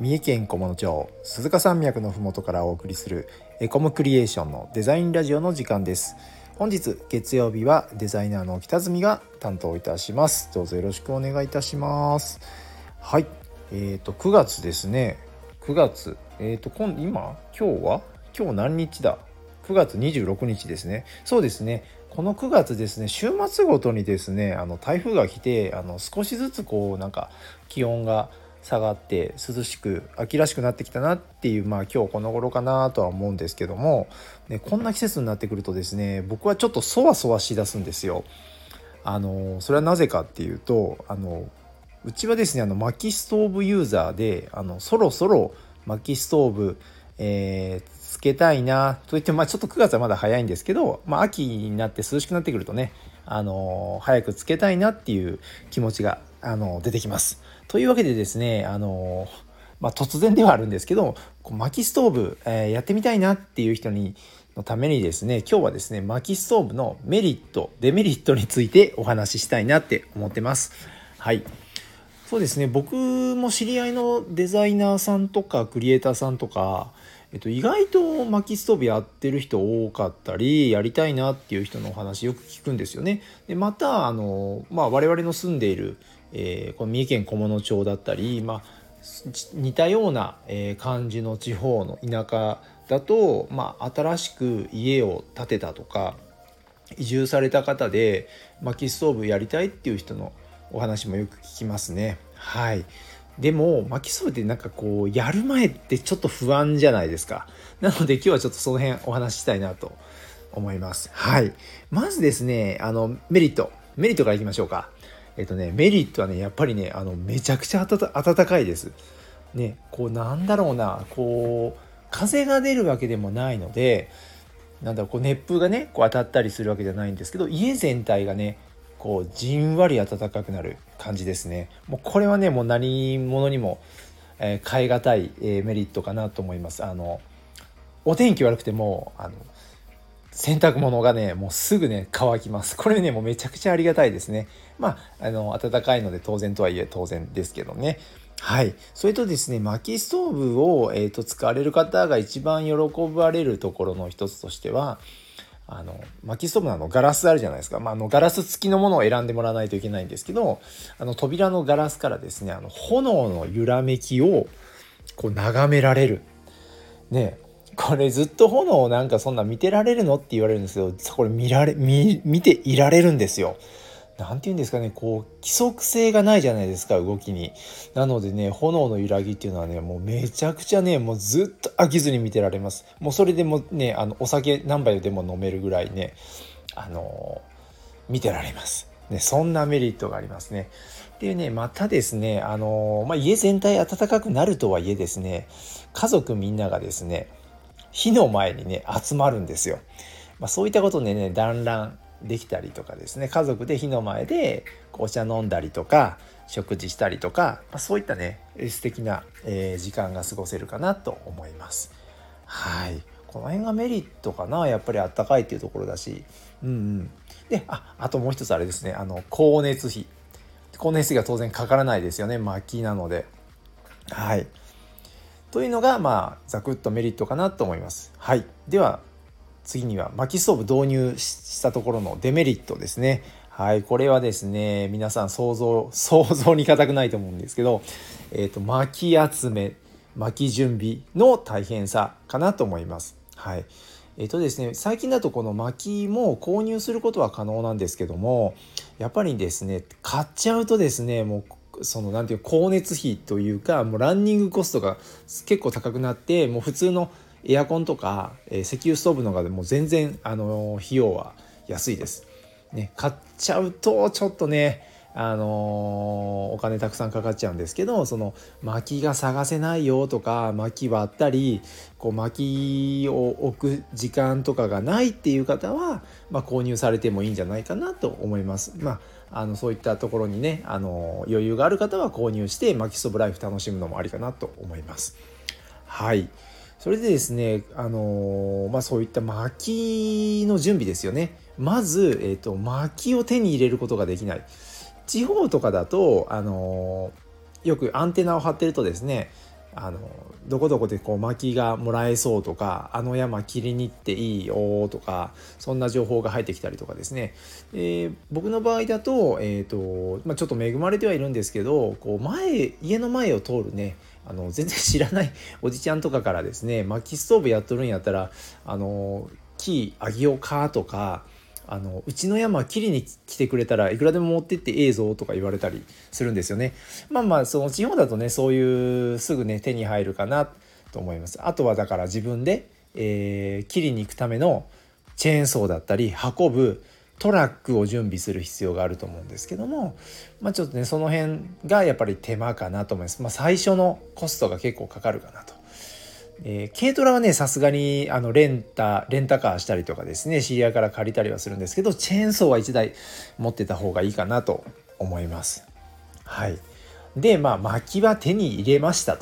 三重県菰野町鈴鹿山脈のふもとからお送りするエコムクリエーションのデザインラジオの時間です。本日月曜日はデザイナーの北住が担当いたします。どうぞよろしくお願いいたします。はい、9月ですね。9月、今日何日だ。9月26日ですね。そうですね、この9月ですね、週末ごとにですね、台風が来て少しずつ気温が下がって涼しく秋らしくなってきたなっていう、今日この頃かなとは思うんですけども、ね、こんな季節になってくるとですね、僕はちょっとそわそわしだすんですよ。それはなぜかっていうと、うちはですね薪ストーブユーザーで、そろそろ薪ストーブつけたいなといって、ちょっと9月はまだ早いんですけど、秋になって涼しくなってくるとね、早くつけたいなっていう気持ちが出てきます。というわけでですね、突然ではあるんですけど、薪ストーブ、やってみたいなっていう人のためにですね、今日はですね薪ストーブのメリットデメリットについてお話ししたいなって思ってます。はい、そうですね、僕も知り合いのデザイナーさんとかクリエイターさんとか、意外と薪ストーブやってる人多かったり、やりたいなっていう人のお話よく聞くんですよね。でまた我々の住んでいる、この三重県菰野町だったり、似たような感じの地方の田舎だと、新しく家を建てたとか移住された方で薪ストーブやりたいっていう人のお話もよく聞きますね。はい、でも薪ストーブってやる前ってちょっと不安じゃないですか。なので今日はちょっとその辺お話ししたいなと思います。はい、まずですねメリットからいきましょうか。メリットはね、やっぱりねめちゃくちゃ暖かいですね。風が出るわけでもないので、熱風がね当たったりするわけじゃないんですけど、家全体がねじんわり暖かくなる感じですね。これはね何物にも変えがたいメリットかなと思います。お天気悪くても洗濯物がねすぐね乾きます。これねめちゃくちゃありがたいですね。暖かいので当然とはいえ当然ですけどね。はい、それとですね薪ストーブを、使われる方が一番喜ばれるところの一つとしては、薪ストーブのガラスあるじゃないですか。ガラス付きのものを選んでもらわないといけないんですけど、扉のガラスからですね炎の揺らめきを眺められるね。これずっと炎をそんな見てられるのって言われるんですけど、これ見ていられるんですよ。なんていうんですかね、規則性がないじゃないですか、動きに。なのでね炎の揺らぎっていうのはねめちゃくちゃねずっと飽きずに見てられます。それでもねお酒何杯でも飲めるぐらいね見てられますね。そんなメリットがありますね。でね、またですね家全体暖かくなるとはいえですね、家族みんながですね火の前にね集まるんですよ。そういったことでね団らんできたりとかですね、家族で火の前でお茶飲んだりとか食事したりとか、そういったね素敵な時間が過ごせるかなと思います。はい、この辺がメリットかな。やっぱりあったかいっていうところだし、で、あともう一つあれですね、光熱費が当然かからないですよね、薪なので。はい、というのがざくっとメリットかなと思います。はい、では次には薪ストーブ導入したところのデメリットですね。はい、これはですね皆さん想像に難くないと思うんですけど、薪集め薪準備の大変さかなと思います。はい、ですね最近だとこの薪も購入することは可能なんですけども、やっぱりですね買っちゃうとですね光熱費というかランニングコストが結構高くなって、普通のエアコンとか石油ストーブの方でも全然費用は安いですね。買っちゃうとちょっとねお金たくさんかかっちゃうんですけど、薪が探せないよとか薪割ったり薪を置く時間とかがないっていう方は、購入されてもいいんじゃないかなと思います。そういったところにね余裕がある方は購入して薪ストーブライフ楽しむのもありかなと思います。はい、それでですね、そういった薪の準備ですよね。まず、薪を手に入れることができない。地方とかだとよくアンテナを張ってるとですねどこどこでこう薪がもらえそうとか、あの山切りに行っていいよとか、そんな情報が入ってきたりとかですね。僕の場合だと、ちょっと恵まれてはいるんですけど、こう家の前を通るね、全然知らないおじちゃんとかからですね、薪ストーブやっとるんやったら木あげようかとか、うちの山切りに来てくれたらいくらでも持ってってええぞとか言われたりするんですよね。その地方だとね、そういうすぐね手に入るかなと思います。あとはだから自分で、切りに行くためのチェーンソーだったり運ぶトラックを準備する必要があると思うんですけども、ちょっとねその辺がやっぱり手間かなと思います。最初のコストが結構かかるかなと。軽トラはねさすがにレンタカーしたりとかですね、知り合いから借りたりはするんですけど、チェーンソーは1台持ってた方がいいかなと思います。はい。で薪は手に入れました。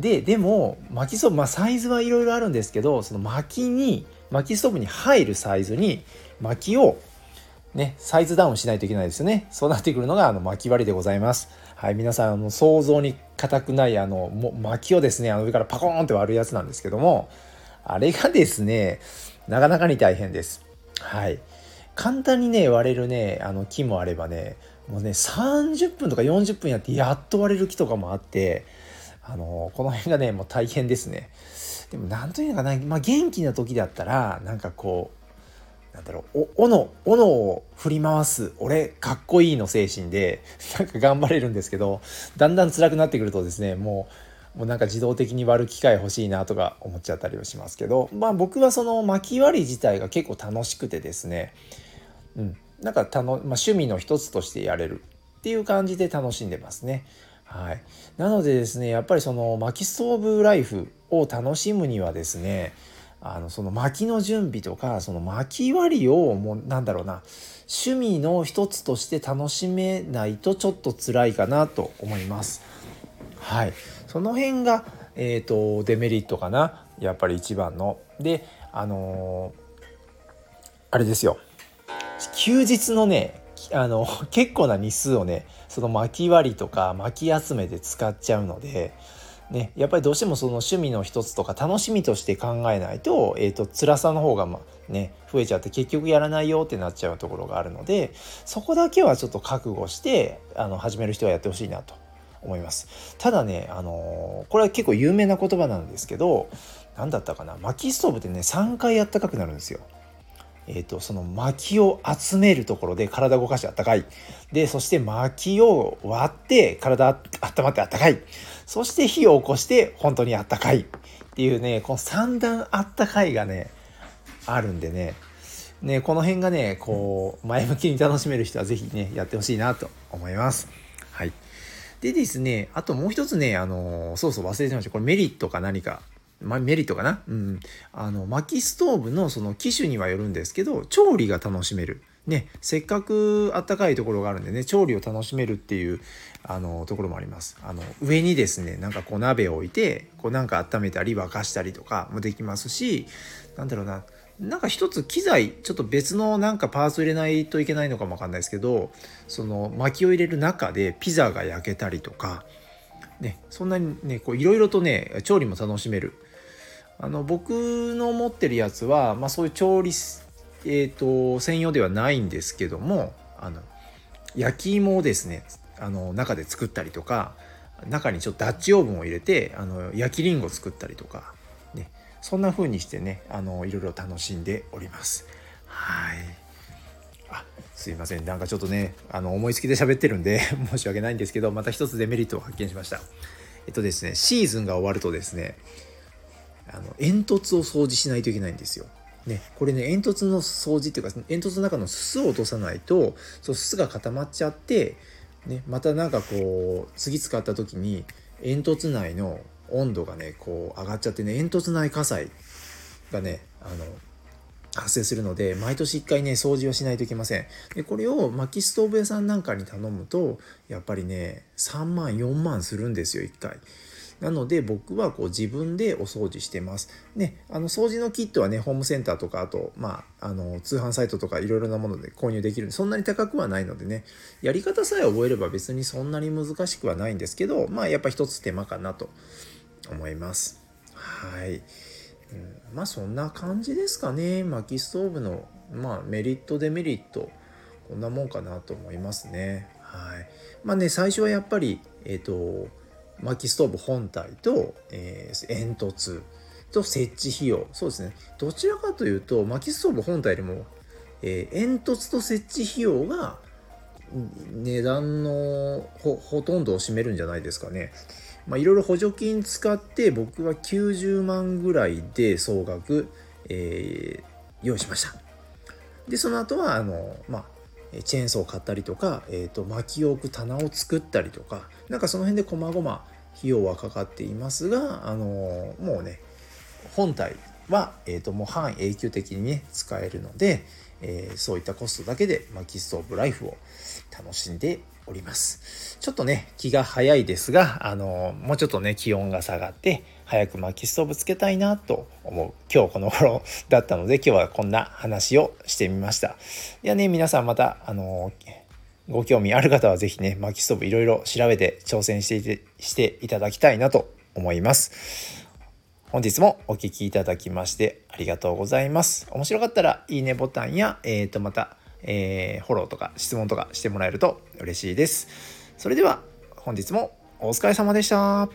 でも薪ストーブ、サイズはいろいろあるんですけど、その薪ストーブに入るサイズに薪をね、サイズダウンしないといけないですよね。そうなってくるのが薪割りでございます。はい、皆さん想像に固くない薪をですね、上からパコーンって割るやつなんですけども、あれがですね、なかなかに大変です。はい。簡単にね割れるね木もあればね、もうね30分とか40分やってやっと割れる木とかもあって、この辺がねもう大変ですね。でもなんというのかな、元気な時だったら斧を振り回す俺かっこいいの精神で頑張れるんですけど、だんだん辛くなってくるとですね、もう自動的に割る機会欲しいなとか思っちゃったりはしますけど、僕はその薪割り自体が結構楽しくてですね、趣味の一つとしてやれるっていう感じで楽しんでますね。はい。なのでですね、やっぱりその薪ストーブライフを楽しむにはですね、その薪の準備とか、その薪割りを趣味の一つとして楽しめないとちょっと辛いかなと思います。はい。その辺が、デメリットかな、やっぱり一番の。であれですよ、休日のね結構な日数をねその薪割りとか薪集めで使っちゃうのでね、やっぱりどうしてもその趣味の一つとか楽しみとして考えないと、辛さの方が増えちゃって、結局やらないよってなっちゃうところがあるので、そこだけはちょっと覚悟して始める人はやってほしいなと思います。ただね、これは結構有名な言葉なんですけど、何だったかな、薪ストーブってね3回あったかくなるんですよ。その薪を集めるところで体動かしてあったかい、でそして薪を割って体温まってあったかい、そして火を起こして本当にあったかいっていうね、この3段あったかいがねあるんでねこの辺がねこう前向きに楽しめる人はぜひねやってほしいなと思います。はい。でですね、あともう一つね忘れてました、これメリットか何か、メリットかな、薪ストーブのその機種にはよるんですけど、調理が楽しめるね、せっかくあったかいところがあるんでね、調理を楽しめるっていうところもあります。上にですね鍋を置いて温めたり沸かしたりとかもできますし、一つ機材ちょっと別のパーツを入れないといけないのかもわかんないですけど、その薪を入れる中でピザが焼けたりとかね、そんなにねいろいろとね調理も楽しめる。僕の持ってるやつは、そういう調理、専用ではないんですけども、焼き芋をですね中で作ったりとか、中にちょっとダッチオーブンを入れて焼きリンゴを作ったりとか、ね、そんな風にしてねいろいろ楽しんでおります。はい。すいません、ちょっとね思いつきで喋ってるんで申し訳ないんですけど、また一つデメリットを発見しました。ですね、シーズンが終わるとですね煙突を掃除しないといけないんですよ。ね、これね煙突の掃除っていうか、煙突の中のすすを落とさないと、そのすすが固まっちゃって、ね、また次使った時に煙突内の温度がね上がっちゃってね、煙突内火災がね発生するので、毎年1回ね掃除をしないといけません。でこれを薪ストーブ屋さんなんかに頼むとやっぱりね3万4万するんですよ1回。なので僕はこう自分でお掃除してます、ね、掃除のキットはねホームセンターとかあと、通販サイトとかいろいろなもので購入できるんでそんなに高くはないのでね、やり方さえ覚えれば別にそんなに難しくはないんですけど、まあやっぱ一つ手間かなと思います。はい、まあそんな感じですかね。薪ストーブの、メリットデメリットこんなもんかなと思いますね。はい、まあね最初はやっぱり薪ストーブ本体と、煙突と設置費用、そうですね、どちらかというと薪ストーブ本体よりも、煙突と設置費用が値段の ほとんどを占めるんじゃないですかね。いろいろ補助金使って僕は90万ぐらいで総額、用意しました。でその後はチェーンソーを買ったりとか、薪を置く棚を作ったりとか、なんかその辺でこまごま費用はかかっていますが、もうね本体は、もう半永久的にね使えるので、そういったコストだけで薪ストーブライフを楽しんでおります。ちょっとね気が早いですが、もうちょっとね気温が下がって早く薪ストーブつけたいなと思う今日この頃だったので、今日はこんな話をしてみました。いやね皆さんまたご興味ある方はぜひね薪ストーブいろいろ調べて挑戦していただきたいなと思います。本日もお聞きいただきましてありがとうございます。面白かったらいいねボタンや、またフォローとか質問とかしてもらえると嬉しいです。それでは本日もお疲れ様でした。